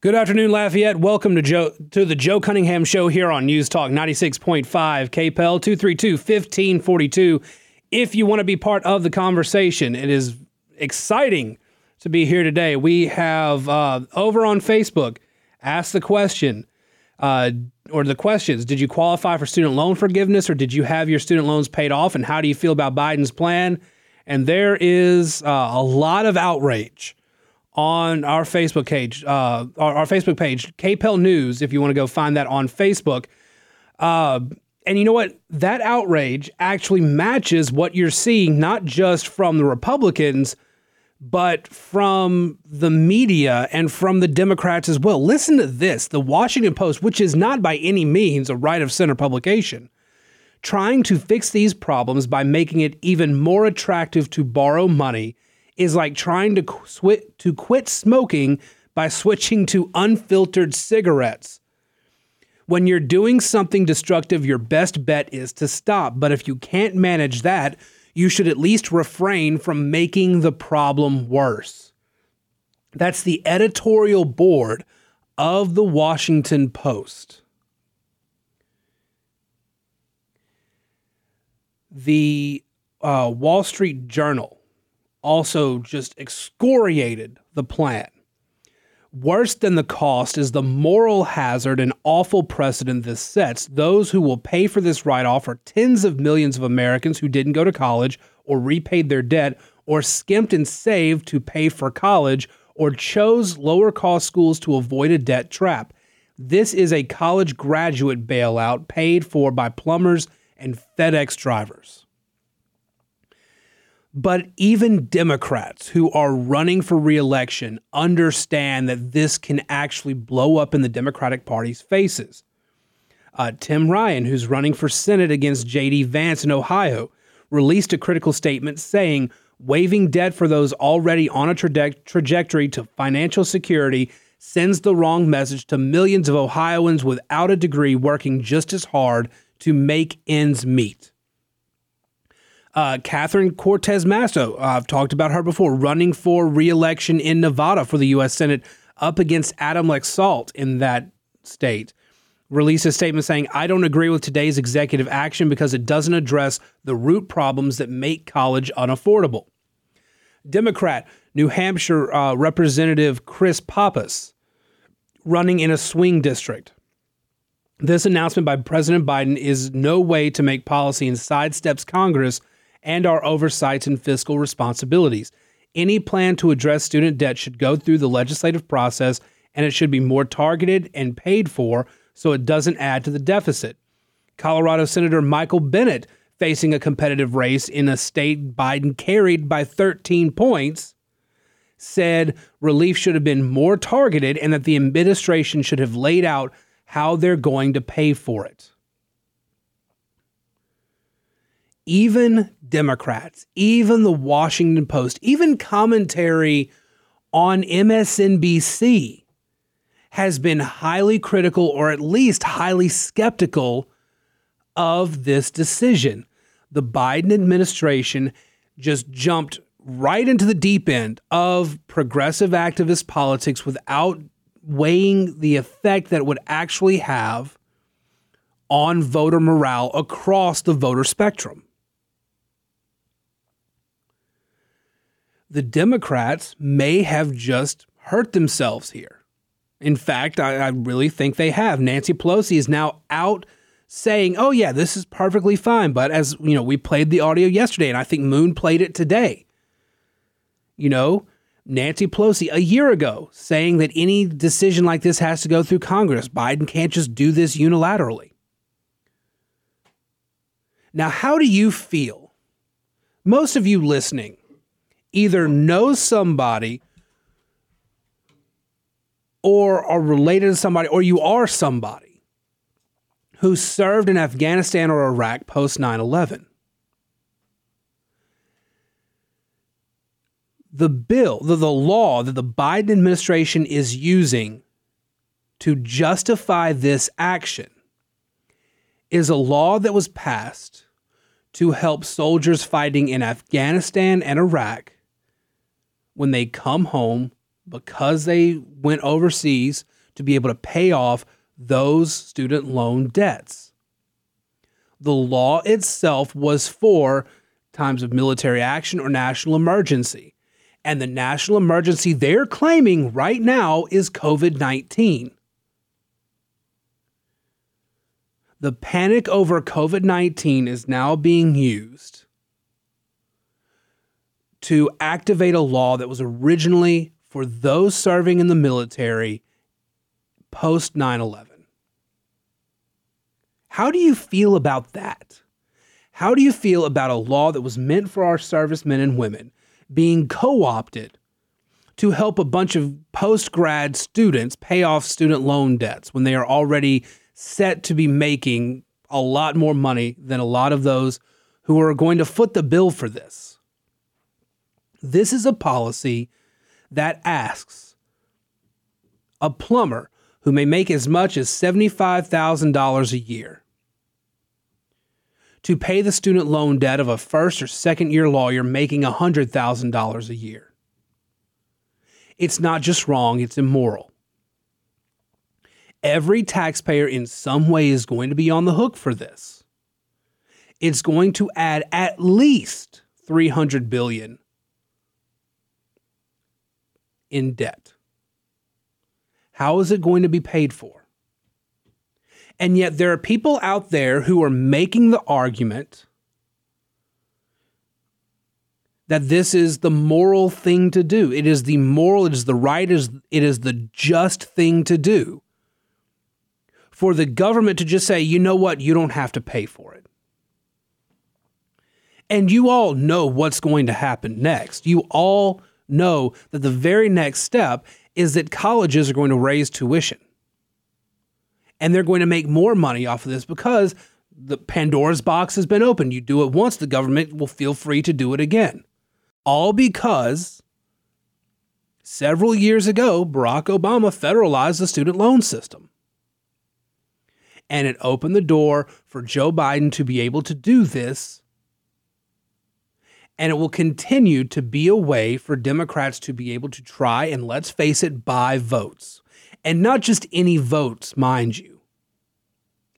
Good afternoon, Lafayette. Welcome to the Joe Cunningham Show here on News Talk 96.5 KPEL 232-1542. If you want to be part of the conversation, it is exciting to be here today. We have over on Facebook, ask the question, or the questions, did you qualify for student loan forgiveness or did you have your student loans paid off? And how do you feel about Biden's plan? And there is a lot of outrage on our Facebook page, KPEL News, if you want to go find that on Facebook. And you know what? That outrage actually matches what you're seeing, not just from the Republicans, but from the media and from the Democrats as well. Listen to this. The Washington Post, which is not by any means a right-of-center publication, trying to fix these problems by making it even more attractive to borrow money is like trying to quit smoking by switching to unfiltered cigarettes. When you're doing something destructive, your best bet is to stop. But if you can't manage that, you should at least refrain from making the problem worse. That's the editorial board of the Washington Post. The Wall Street Journal also just excoriated the plan. Worse than the cost is the moral hazard and awful precedent this sets. Those who will pay for this write-off are tens of millions of Americans who didn't go to college or repaid their debt or skimped and saved to pay for college or chose lower-cost schools to avoid a debt trap. This is a college graduate bailout paid for by plumbers and FedEx drivers. But even Democrats who are running for re-election understand that this can actually blow up in the Democratic Party's faces. Tim Ryan, who's running for Senate against J.D. Vance in Ohio, released a critical statement saying, waiving debt for those already on a trajectory to financial security sends the wrong message to millions of Ohioans without a degree working just as hard to make ends meet. Catherine Cortez Masto, I've talked about her before, running for re-election in Nevada for the U.S. Senate up against Adam Laxalt in that state, released a statement saying, I don't agree with today's executive action because it doesn't address the root problems that make college unaffordable. Democrat, New Hampshire Representative Chris Pappas, running in a swing district. This announcement by President Biden is no way to make policy and sidesteps Congress and our oversights and fiscal responsibilities. Any plan to address student debt should go through the legislative process, and it should be more targeted and paid for so it doesn't add to the deficit. Colorado Senator Michael Bennet, facing a competitive race in a state Biden carried by 13 points, said relief should have been more targeted and that the administration should have laid out how they're going to pay for it. Even Democrats, even the Washington Post, even commentary on MSNBC has been highly critical or at least highly skeptical of this decision. The Biden administration just jumped right into the deep end of progressive activist politics without weighing the effect that it would actually have on voter morale across the voter spectrum. The Democrats may have just hurt themselves here. In fact, I really think they have. Nancy Pelosi is now out saying, oh yeah, this is perfectly fine. But as you know, we played the audio yesterday and I think Moon played it today. You know, Nancy Pelosi a year ago saying that any decision like this has to go through Congress. Biden can't just do this unilaterally. Now, how do you feel? Most of you listening either know somebody or are related to somebody, or you are somebody who served in Afghanistan or Iraq post 9/11. The bill, the law that the Biden administration is using to justify this action is a law that was passed to help soldiers fighting in Afghanistan and Iraq, when they come home, because they went overseas to be able to pay off those student loan debts. The law itself was for times of military action or national emergency. And the national emergency they're claiming right now is COVID-19. The panic over COVID-19 is now being used to activate a law that was originally for those serving in the military post 9/11. How do you feel about that? How do you feel about a law that was meant for our servicemen and women being co-opted to help a bunch of post-grad students pay off student loan debts when they are already set to be making a lot more money than a lot of those who are going to foot the bill for this? This is a policy that asks a plumber who may make as much as $75,000 a year to pay the student loan debt of a first or second year lawyer making $100,000 a year. It's not just wrong, it's immoral. Every taxpayer in some way is going to be on the hook for this. It's going to add at least $300 billion in debt. How is it going to be paid for? And yet there are people out there who are making the argument that this is the moral thing to do. It is the moral, it is the right, it is the just thing to do for the government to just say, you know what, you don't have to pay for it. And you all know what's going to happen next. You all know that the very next step is that colleges are going to raise tuition. And they're going to make more money off of this because the Pandora's box has been opened. You do it once, the government will feel free to do it again. All because several years ago, Barack Obama federalized the student loan system. And it opened the door for Joe Biden to be able to do this. And it will continue to be a way for Democrats to be able to try and, let's face it, buy votes. And not just any votes, mind you.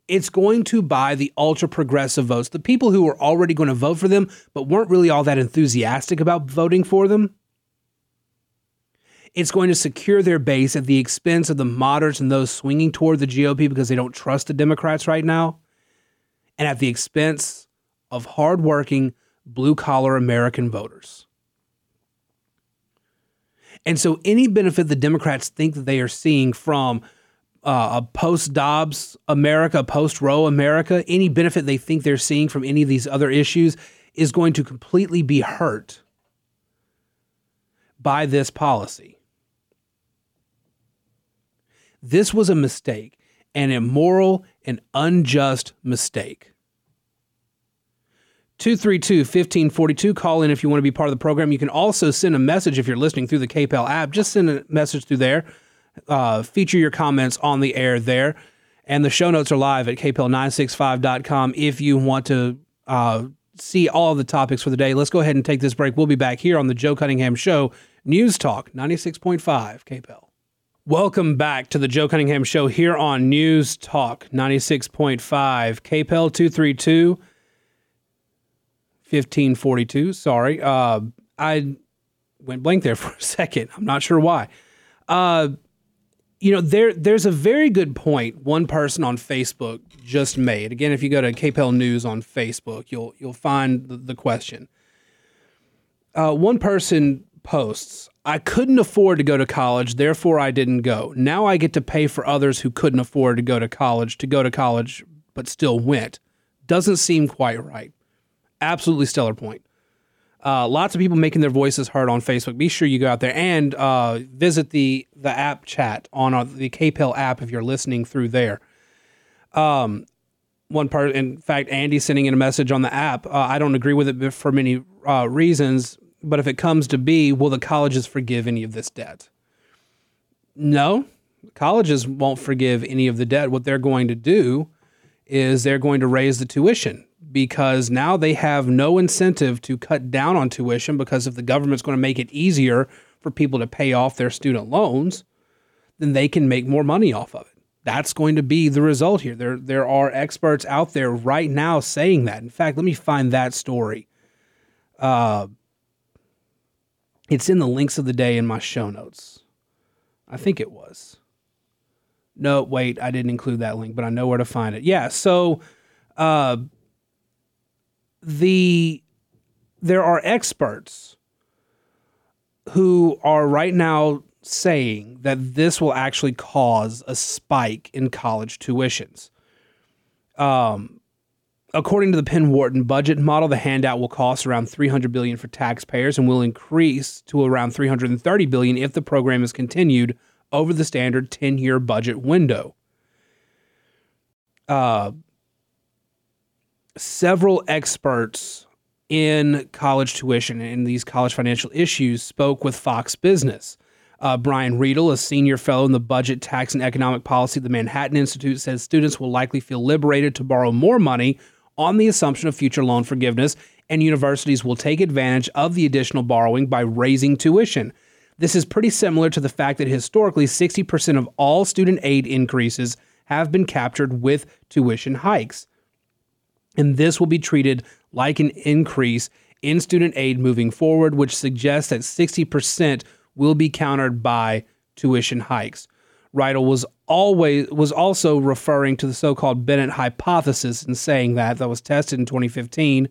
It's going to buy the ultra-progressive votes, the people who were already going to vote for them but weren't really all that enthusiastic about voting for them. It's going to secure their base at the expense of the moderates and those swinging toward the GOP because they don't trust the Democrats right now, and at the expense of hard-working, blue-collar American voters. And so any benefit the Democrats think that they are seeing from a post-Dobbs America, post-Roe America, any benefit they think they're seeing from any of these other issues is going to completely be hurt by this policy. This was a mistake, an immoral and unjust mistake. 232-1542. Call in if you want to be part of the program. You can also send a message if you're listening through the KPEL app. Just send a message through there. Feature your comments on the air there. And the show notes are live at kpel965.com if you want to see all the topics for the day. Let's go ahead and take this break. We'll be back here on the Joe Cunningham Show. News Talk 96.5 KPEL. Welcome back to the Joe Cunningham Show here on News Talk 96.5 KPEL. 232-1542. Sorry. I went blank there for a second. I'm not sure why. There's a very good point one person on Facebook just made. Again, if you go to KPEL News on Facebook, you'll find the question. One person posts, I couldn't afford to go to college, therefore I didn't go. Now I get to pay for others who couldn't afford to go to college, but still went. Doesn't seem quite right. Absolutely stellar point. Lots of people making their voices heard on Facebook. Be sure you go out there and visit the app chat on the KPEL app if you're listening through there. One part, in fact, Andy's sending in a message on the app. I don't agree with it for many reasons, but if it comes to be, will the colleges forgive any of this debt? No, colleges won't forgive any of the debt. What they're going to do is they're going to raise the tuition, because now they have no incentive to cut down on tuition because if the government's going to make it easier for people to pay off their student loans, then they can make more money off of it. That's going to be the result here. There are experts out there right now saying that. In fact, let me find that story. It's in the links of the day in my show notes. I think it was. No, wait, I didn't include that link, but I know where to find it. Yeah, so there are experts who are right now saying that this will actually cause a spike in college tuitions. According to the Penn Wharton budget model, the handout will cost around $300 billion for taxpayers and will increase to around $330 billion if the program is continued over the standard 10-year budget window. Several experts in college tuition and in these college financial issues spoke with Fox Business. Brian Riedl, a senior fellow in the budget, tax, and economic policy at the Manhattan Institute, says students will likely feel liberated to borrow more money on the assumption of future loan forgiveness, and universities will take advantage of the additional borrowing by raising tuition. This is pretty similar to the fact that historically 60% of all student aid increases have been captured with tuition hikes. And this will be treated like an increase in student aid moving forward, which suggests that 60% will be countered by tuition hikes. Riedl was also referring to the so-called Bennett hypothesis and saying that was tested in 2015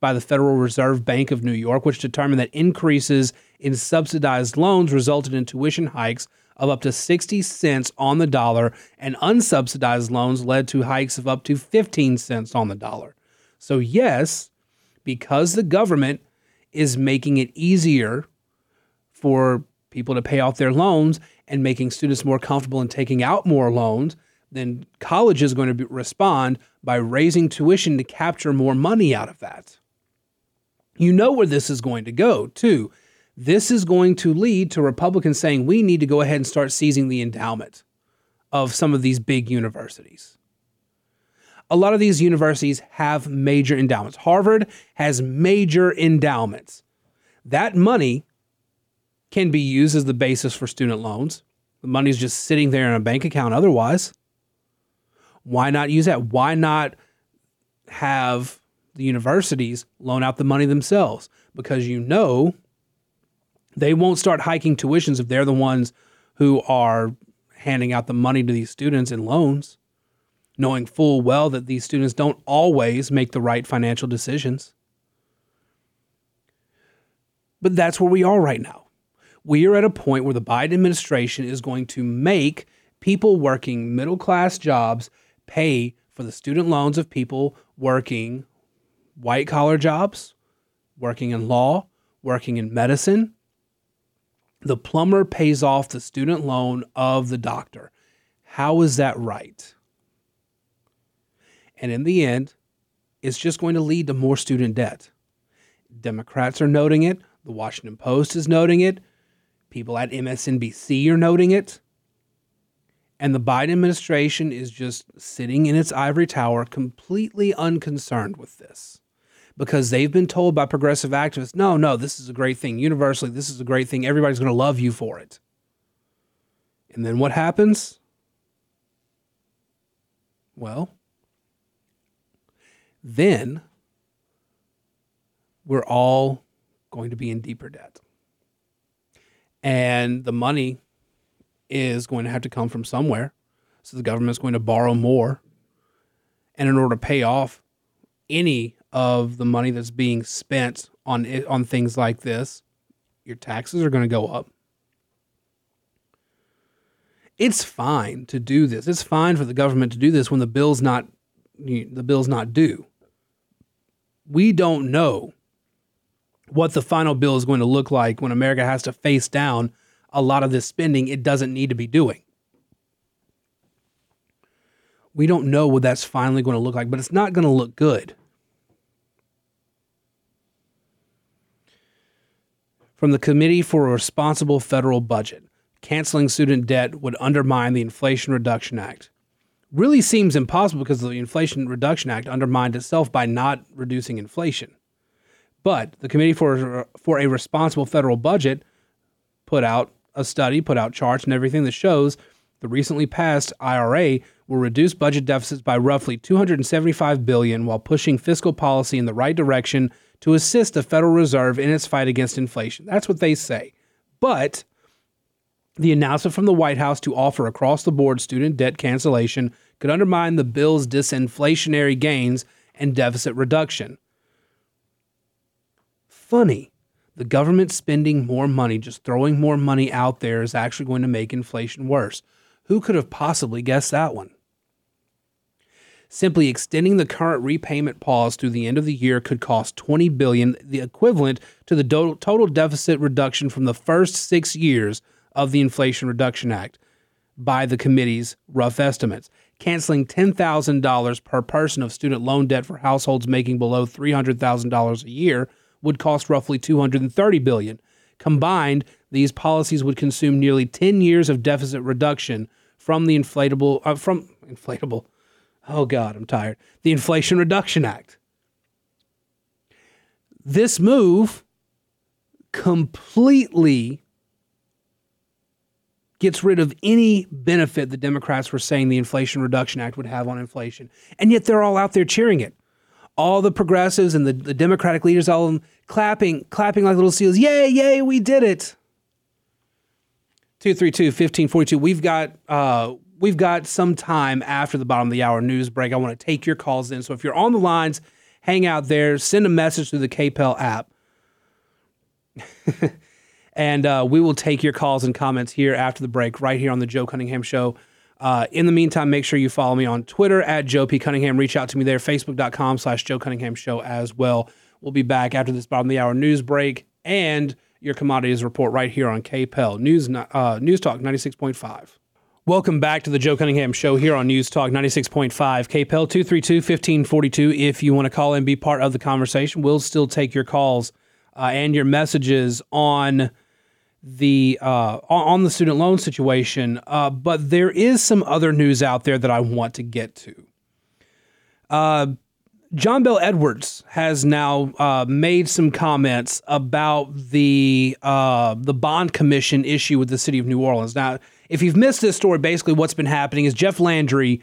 by the Federal Reserve Bank of New York, which determined that increases in subsidized loans resulted in tuition hikes of up to 60 cents on the dollar, and unsubsidized loans led to hikes of up to 15 cents on the dollar. So yes, because the government is making it easier for people to pay off their loans and making students more comfortable in taking out more loans, then college is going to respond by raising tuition to capture more money out of that. You know where this is going to go, too. This is going to lead to Republicans saying we need to go ahead and start seizing the endowment of some of these big universities. A lot of these universities have major endowments. Harvard has major endowments. That money can be used as the basis for student loans. The money's just sitting there in a bank account otherwise. Why not use that? Why not have the universities loan out the money themselves? Because you know they won't start hiking tuitions if they're the ones who are handing out the money to these students in loans, knowing full well that these students don't always make the right financial decisions. But that's where we are right now. We are at a point where the Biden administration is going to make people working middle-class jobs pay for the student loans of people working white-collar jobs, working in law, working in medicine. The plumber pays off the student loan of the doctor. How is that right? And in the end, it's just going to lead to more student debt. Democrats are noting it. The Washington Post is noting it. People at MSNBC are noting it. And the Biden administration is just sitting in its ivory tower completely unconcerned with this because they've been told by progressive activists, no, this is a great thing. Universally, this is a great thing. Everybody's going to love you for it. And then what happens? Well, then we're all going to be in deeper debt. And the money is going to have to come from somewhere. So the government's going to borrow more. And in order to pay off any of the money that's being spent on things like this, your taxes are going to go up. It's fine to do this. It's fine for the government to do this when the bill's not due. We don't know what the final bill is going to look like when America has to face down a lot of this spending it doesn't need to be doing. We don't know what that's finally going to look like, but it's not going to look good. From the Committee for a Responsible Federal Budget, canceling student debt would undermine the Inflation Reduction Act. Really seems impossible because the Inflation Reduction Act undermined itself by not reducing inflation. But the Committee for a Responsible Federal Budget put out a study, put out charts and everything that shows the recently passed IRA will reduce budget deficits by roughly $275 billion while pushing fiscal policy in the right direction to assist the Federal Reserve in its fight against inflation. That's what they say. But the announcement from the White House to offer across-the-board student debt cancellation could undermine the bill's disinflationary gains and deficit reduction. Funny. The government spending more money, just throwing more money out there, is actually going to make inflation worse. Who could have possibly guessed that one? Simply extending the current repayment pause through the end of the year could cost $20 billion, the equivalent to the total deficit reduction from the first 6 years of the Inflation Reduction Act, by the committee's rough estimates. Canceling $10,000 per person of student loan debt for households making below $300,000 a year would cost roughly $230 billion. Combined, these policies would consume nearly 10 years of deficit reduction from the the Inflation Reduction Act. This move completely gets rid of any benefit the Democrats were saying the Inflation Reduction Act would have on inflation. And yet they're all out there cheering it. All the progressives and the Democratic leaders, all of them clapping like little seals. Yay, yay, we did it. 232-1542. We've got some time after the bottom of the hour news break. I want to take your calls in. So if you're on the lines, hang out there, send a message through the KPEL app. And we will take your calls and comments here after the break, right here on the Joe Cunningham Show. In the meantime, make sure you follow me on Twitter at JoePCunningham. Reach out to me there, Facebook.com/JoeCunninghamShow as well. We'll be back after this bottom of the hour news break and your commodities report right here on KPEL News Talk 96.5. Welcome back to the Joe Cunningham Show here on News Talk 96.5, KPEL 232-1542. If you want to call and be part of the conversation, we'll still take your calls and your messages on the student loan situation, but there is some other news out there that I want to get to. John Bel Edwards has now made some comments about the bond commission issue with the city of New Orleans. Now, if you've missed this story, basically what's been happening is Jeff Landry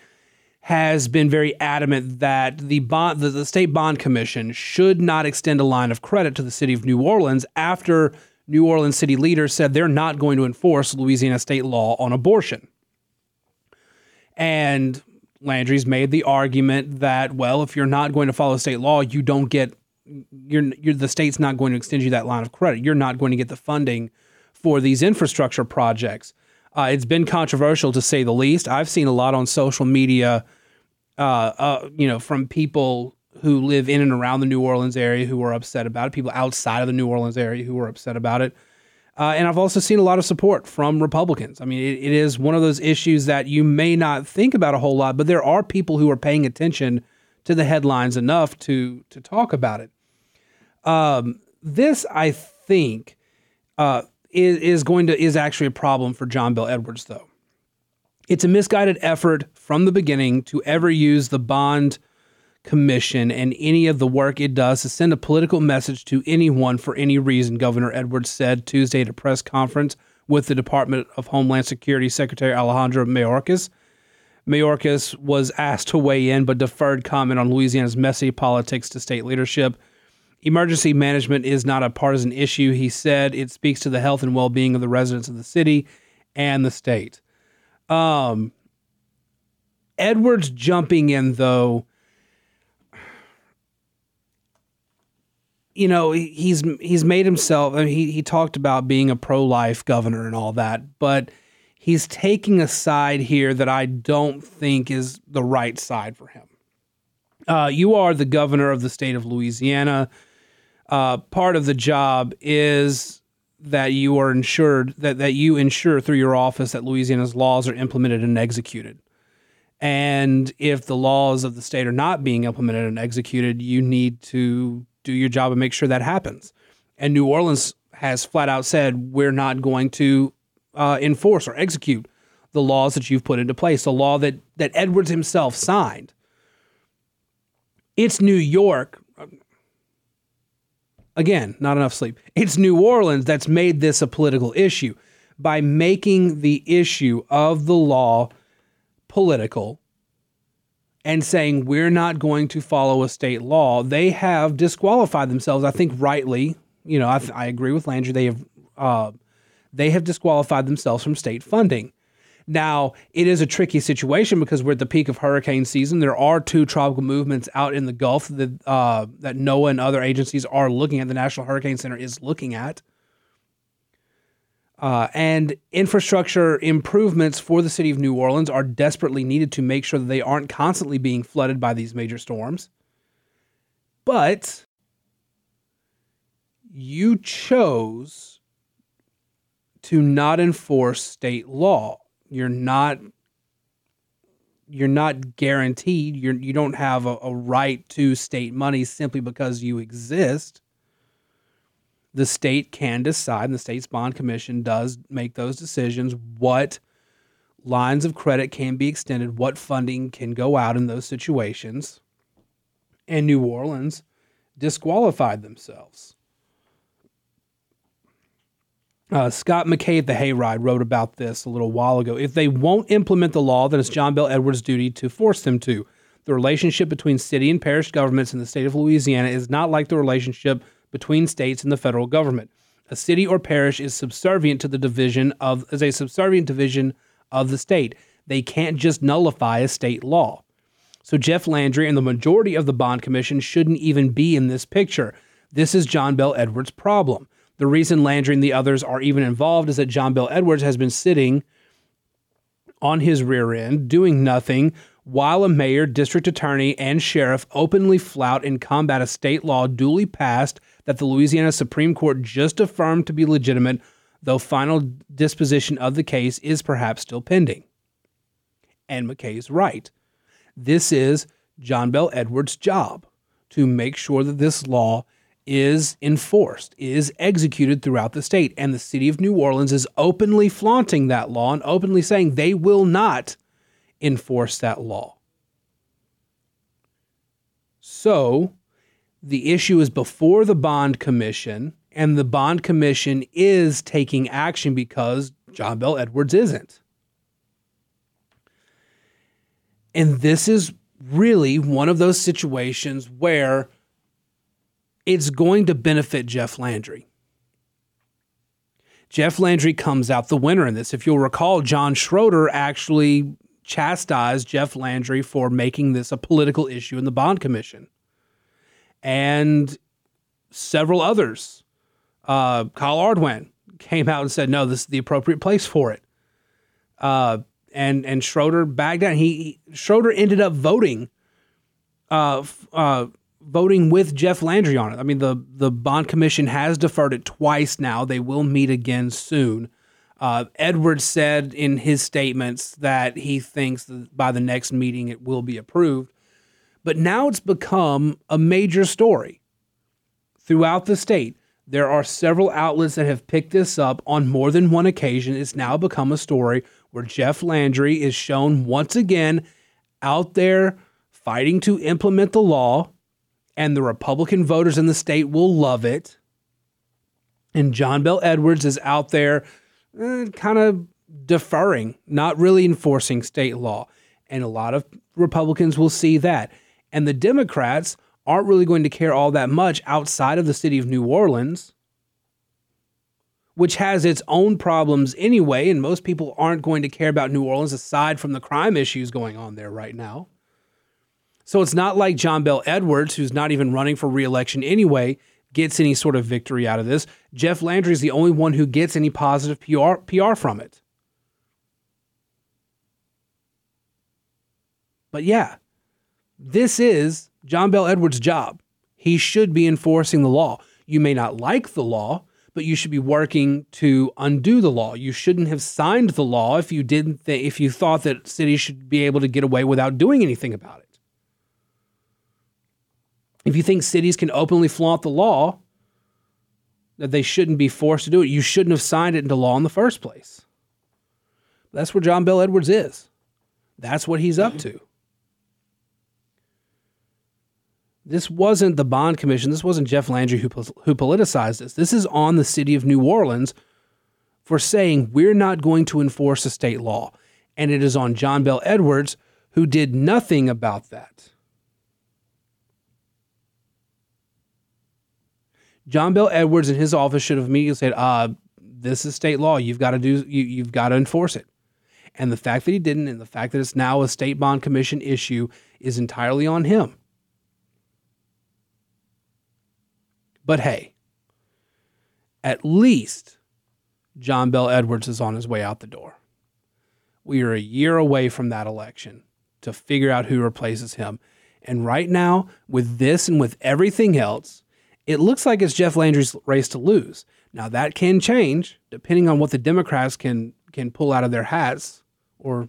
has been very adamant that the state bond commission should not extend a line of credit to the city of New Orleans after New Orleans city leaders said they're not going to enforce Louisiana state law on abortion. And Landry's made the argument that, well, if you're not going to follow state law, you don't get the state's not going to extend you that line of credit. You're not going to get the funding for these infrastructure projects. It's been controversial, to say the least. I've seen a lot on social media, from people who live in and around the New Orleans area who are upset about it, people outside of the New Orleans area who are upset about it. And I've also seen a lot of support from Republicans. I mean, it is one of those issues that you may not think about a whole lot, but there are people who are paying attention to the headlines enough to talk about it. This, I think, is actually a problem for John Bel Edwards, though. It's a misguided effort from the beginning to ever use the bond commission and any of the work it does to send a political message to anyone for any reason, Governor Edwards said Tuesday at a press conference with the Department of Homeland Security Secretary Alejandro Mayorkas. Mayorkas was asked to weigh in, but deferred comment on Louisiana's messy politics to state leadership. Emergency management is not a partisan issue, he said. It speaks to the health and well-being of the residents of the city and the state. Edwards jumping in, though, you know, he's made himself, I mean, he talked about being a pro-life governor and all that, but he's taking a side here that I don't think is the right side for him. You are the governor of the state of Louisiana. Part of the job is that you are ensured that you ensure through your office that Louisiana's laws are implemented and executed. And if the laws of the state are not being implemented and executed, you need to do your job and make sure that happens. And New Orleans has flat out said, we're not going to enforce or execute the laws that you've put into place, the law that Edwards himself signed. It's New York. Again, not enough sleep. It's New Orleans that's made this a political issue by making the issue of the law political and saying we're not going to follow a state law. They have disqualified themselves, I think rightly. You know, I agree with Landry. They have disqualified themselves from state funding. Now, it is a tricky situation because we're at the peak of hurricane season. There are two tropical movements out in the Gulf that NOAA and other agencies are looking at, the National Hurricane Center is looking at. And infrastructure improvements for the city of New Orleans are desperately needed to make sure that they aren't constantly being flooded by these major storms. But you chose to not enforce state law. You're not guaranteed. You don't have a right to state money simply because you exist. The state can decide, and the State's Bond Commission does make those decisions, what lines of credit can be extended, what funding can go out in those situations. And New Orleans disqualified themselves. Scott McKay at The Hayride wrote about this a little while ago. If they won't implement the law, then it's John Bel Edwards' duty to force them to. The relationship between city and parish governments in the state of Louisiana is not like the relationship between states and the federal government. A city or parish is subservient to the division of is a subservient division of the state. They can't just nullify a state law. So Jeff Landry and the majority of the Bond Commission shouldn't even be in this picture. This is John Bel Edwards' problem. The reason Landry and the others are even involved is that John Bel Edwards has been sitting on his rear end doing nothing while a mayor, district attorney, and sheriff openly flout and combat a state law duly passed that the Louisiana Supreme Court just affirmed to be legitimate, though final disposition of the case is perhaps still pending. And McKay's right. This is John Bel Edwards' job, to make sure that this law is enforced, is executed throughout the state. And the city of New Orleans is openly flaunting that law and openly saying they will not enforce that law. So the issue is before the Bond Commission, and the Bond Commission is taking action because John Bel Edwards isn't. And this is really one of those situations where it's going to benefit Jeff Landry. Jeff Landry comes out the winner in this. If you'll recall, John Schroeder actually chastised Jeff Landry for making this a political issue in the Bond Commission. And several others. Kyle Ardwin came out and said, no, this is the appropriate place for it. And Schroeder backed down. Schroeder ended up voting with Jeff Landry on it. I mean, the Bond Commission has deferred it twice now. They will meet again soon. Edwards said in his statements that he thinks that by the next meeting it will be approved. But now it's become a major story throughout the state. There are several outlets that have picked this up on more than one occasion. It's now become a story where Jeff Landry is shown once again out there fighting to implement the law. And the Republican voters in the state will love it. And John Bel Edwards is out there kind of deferring, not really enforcing state law. And a lot of Republicans will see that. And the Democrats aren't really going to care all that much outside of the city of New Orleans, which has its own problems anyway. And most people aren't going to care about New Orleans aside from the crime issues going on there right now. So it's not like John Bel Edwards, who's not even running for re-election anyway, gets any sort of victory out of this. Jeff Landry is the only one who gets any positive PR from it. But yeah, this is John Bel Edwards' job. He should be enforcing the law. You may not like the law, but you should be working to undo the law. You shouldn't have signed the law if you didn't if you thought that cities should be able to get away without doing anything about it. If you think cities can openly flaunt the law, that they shouldn't be forced to do it, you shouldn't have signed it into law in the first place. That's where John Bel Edwards is. That's what he's up to. This wasn't the bond commission. This wasn't Jeff Landry who politicized this. This is on the city of New Orleans for saying we're not going to enforce a state law. And it is on John Bel Edwards, who did nothing about that. John Bel Edwards and his office should have immediately said, this is state law. You've got to enforce it. And the fact that he didn't, and the fact that it's now a state bond commission issue is entirely on him. But hey, at least John Bel Edwards is on his way out the door. We are a year away from that election to figure out who replaces him. And right now, with this and with everything else, it looks like it's Jeff Landry's race to lose. Now, that can change depending on what the Democrats can pull out of their hats or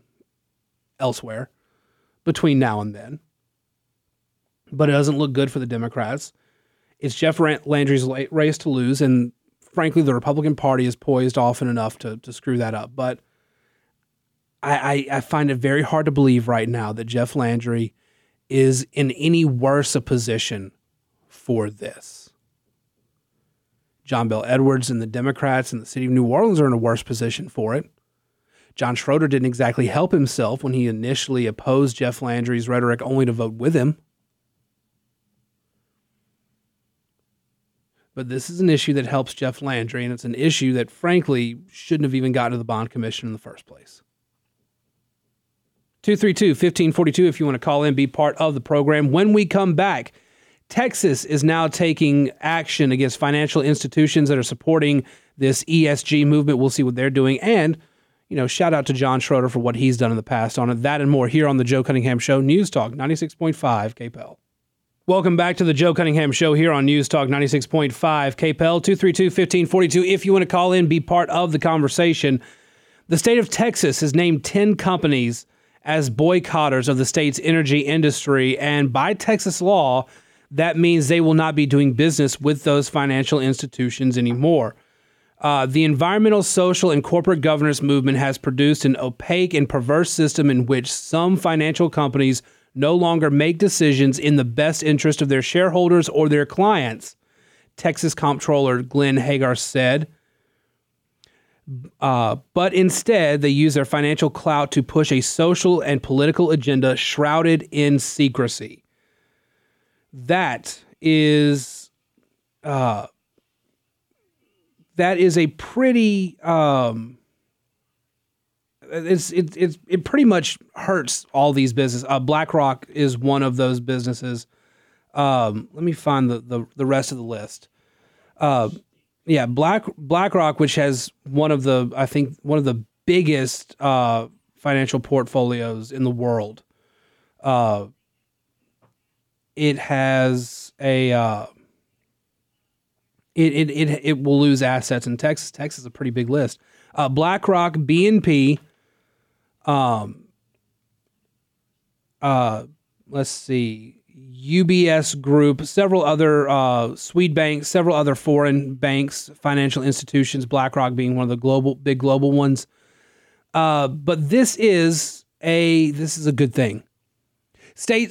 elsewhere between now and then. But it doesn't look good for the Democrats. It's Jeff Landry's race to lose, and frankly, the Republican Party is poised often enough to screw that up. But I find it very hard to believe right now that Jeff Landry is in any worse a position for this. John Bel Edwards and the Democrats and the city of New Orleans are in a worse position for it. John Schroeder didn't exactly help himself when he initially opposed Jeff Landry's rhetoric only to vote with him. But this is an issue that helps Jeff Landry, and it's an issue that, frankly, shouldn't have even gotten to the bond commission in the first place. 232-1542 if you want to call in, be part of the program. When we come back, Texas is now taking action against financial institutions that are supporting this ESG movement. We'll see what they're doing. And, shout out to John Schroeder for what he's done in the past on it. That and more here on the Joe Cunningham Show, News Talk 96.5 KPEL. Welcome back to the Joe Cunningham Show here on News Talk 96.5 KPEL, 232-1542. If you want to call in, be part of the conversation. The state of Texas has named 10 companies as boycotters of the state's energy industry. And by Texas law, that means they will not be doing business with those financial institutions anymore. The environmental, social, and corporate governance movement has produced an opaque and perverse system in which some financial companies no longer make decisions in the best interest of their shareholders or their clients, Texas Comptroller Glenn Haggar said. But instead, they use their financial clout to push a social and political agenda shrouded in secrecy. That is a pretty it pretty much hurts all these businesses. BlackRock is one of those businesses. Let me find the rest of the list. BlackRock, which has one of the biggest financial portfolios in the world. It has a it will lose assets in Texas. Texas is a pretty big list. BlackRock, BNP. Let's see, UBS Group, several other Swede banks, several other foreign banks, financial institutions. BlackRock being one of the big global ones. But this is a good thing.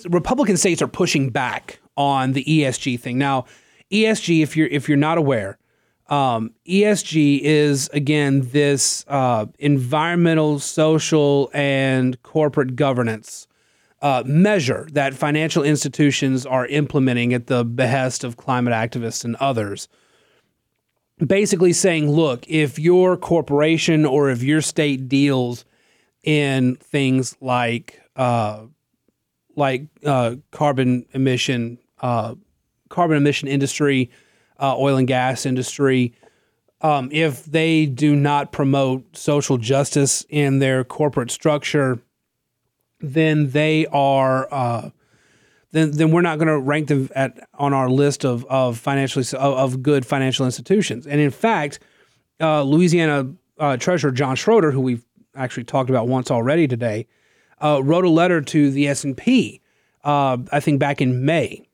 Republican states are pushing back on the ESG thing. Now, ESG, if you're not aware, ESG is, again, this environmental, social, and corporate governance measure that financial institutions are implementing at the behest of climate activists and others. Basically saying, look, if your corporation or if your state deals in things like carbon emission industry, oil and gas industry, if they do not promote social justice in their corporate structure, then they are then we're not going to rank them on our list of good financial institutions. And in fact, Louisiana Treasurer John Schroeder, who we've actually talked about once already today, wrote a letter to the S&P, I think back in May,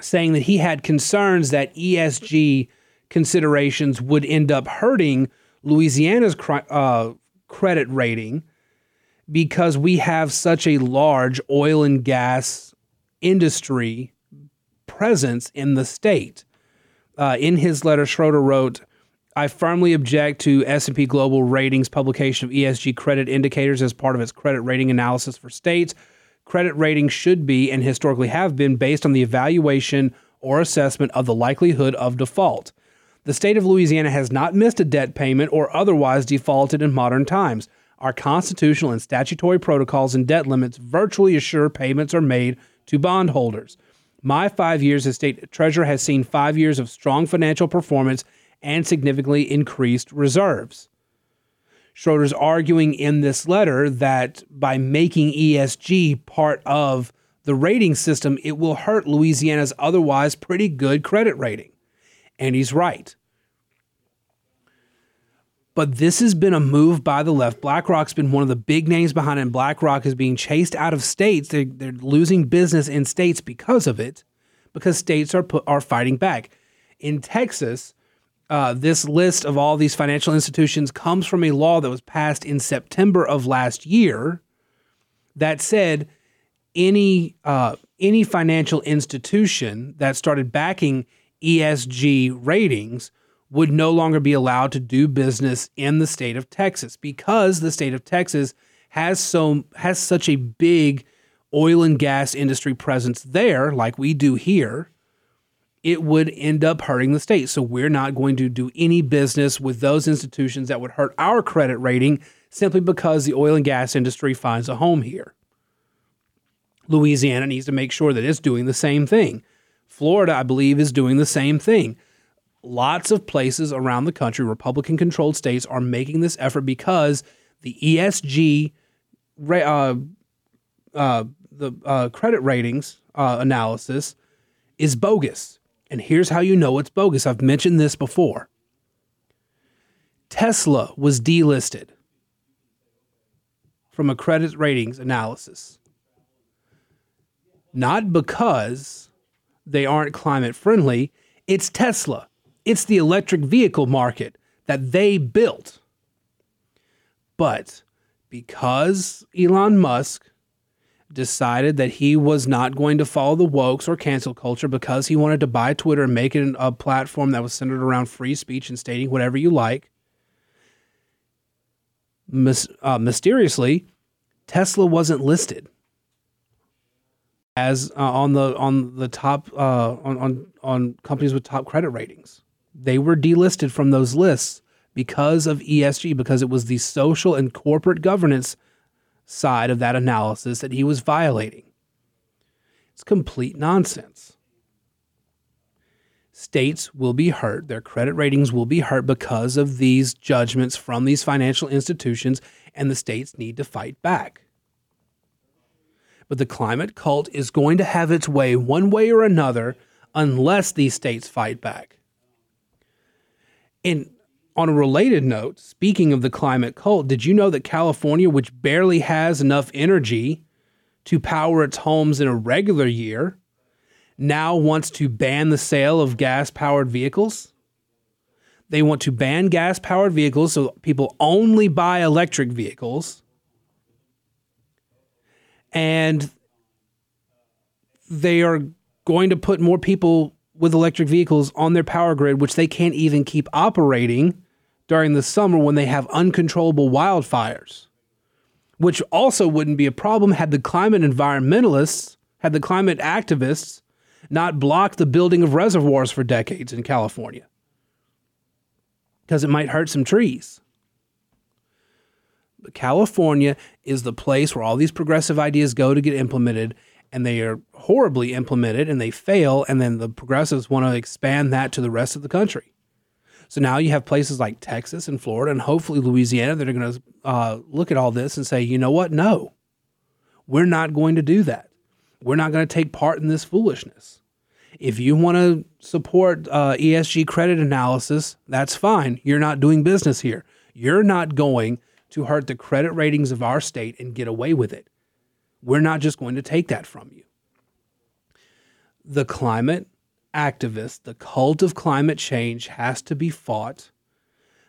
saying that he had concerns that ESG considerations would end up hurting Louisiana's credit rating because we have such a large oil and gas industry presence in the state. In his letter, Schroeder wrote, I firmly object to S&P Global Ratings' publication of ESG credit indicators as part of its credit rating analysis for states. Credit ratings should be, and historically have been, based on the evaluation or assessment of the likelihood of default. The state of Louisiana has not missed a debt payment or otherwise defaulted in modern times. Our constitutional and statutory protocols and debt limits virtually assure payments are made to bondholders. My 5 years as state treasurer has seen 5 years of strong financial performance and significantly increased reserves. Schroeder's arguing in this letter that by making ESG part of the rating system, it will hurt Louisiana's otherwise pretty good credit rating. And he's right. But this has been a move by the left. BlackRock's been one of the big names behind it, and BlackRock is being chased out of states. They're losing business in states because of it, because states are fighting back. In Texas, this list of all these financial institutions comes from a law that was passed in September of last year that said any financial institution that started backing ESG ratings would no longer be allowed to do business in the state of Texas, because the state of Texas has such a big oil and gas industry presence there, like we do here, it would end up hurting the state. So we're not going to do any business with those institutions that would hurt our credit rating simply because the oil and gas industry finds a home here. Louisiana needs to make sure that it's doing the same thing. Florida, I believe, is doing the same thing. Lots of places around the country, Republican-controlled states, are making this effort because the ESG, the credit ratings analysis is bogus. And here's how you know it's bogus. I've mentioned this before. Tesla was delisted from a credit ratings analysis, not because they aren't climate friendly. It's Tesla. It's the electric vehicle market that they built. But because Elon Musk decided that he was not going to follow the wokes or cancel culture, because he wanted to buy Twitter and make it a platform that was centered around free speech and stating whatever you like, mysteriously, Tesla wasn't listed as on the top on companies with top credit ratings. They were delisted from those lists because of ESG, because it was the social and corporate governance side of that analysis that he was violating. It's complete nonsense. States will be hurt. Their credit ratings will be hurt because of these judgments from these financial institutions, and the states need to fight back. But the climate cult is going to have its way one way or another unless these states fight back. And on a related note, speaking of the climate cult, did you know that California, which barely has enough energy to power its homes in a regular year, now wants to ban the sale of gas-powered vehicles? They want to ban gas-powered vehicles so people only buy electric vehicles. And they are going to put more people with electric vehicles on their power grid, which they can't even keep operating during the summer when they have uncontrollable wildfires, which also wouldn't be a problem had the climate environmentalists, had the climate activists not blocked the building of reservoirs for decades in California, because it might hurt some trees. But California is the place where all these progressive ideas go to get implemented, and they are horribly implemented and they fail, and then the progressives want to expand that to the rest of the country. So now you have places like Texas and Florida and hopefully Louisiana that are going to look at all this and say, you know what? No, we're not going to do that. We're not going to take part in this foolishness. If you want to support ESG credit analysis, that's fine. You're not doing business here. You're not going to hurt the credit ratings of our state and get away with it. We're not just going to take that from you. The climate activists, the cult of climate change, has to be fought,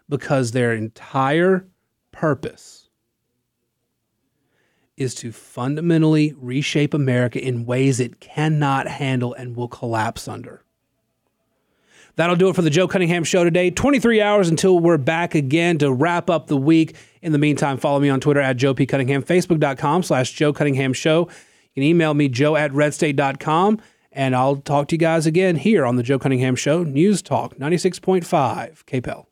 because their entire purpose is to fundamentally reshape America in ways it cannot handle and will collapse under. That'll do it for the Joe Cunningham Show today. 23 hours until we're back again to wrap up the week. In the meantime, follow me on Twitter at JoePCunningham, Facebook.com/JoeCunninghamShow. You can email me, joe@redstate.com, and I'll talk to you guys again here on the Joe Cunningham Show, News Talk 96.5 KPEL.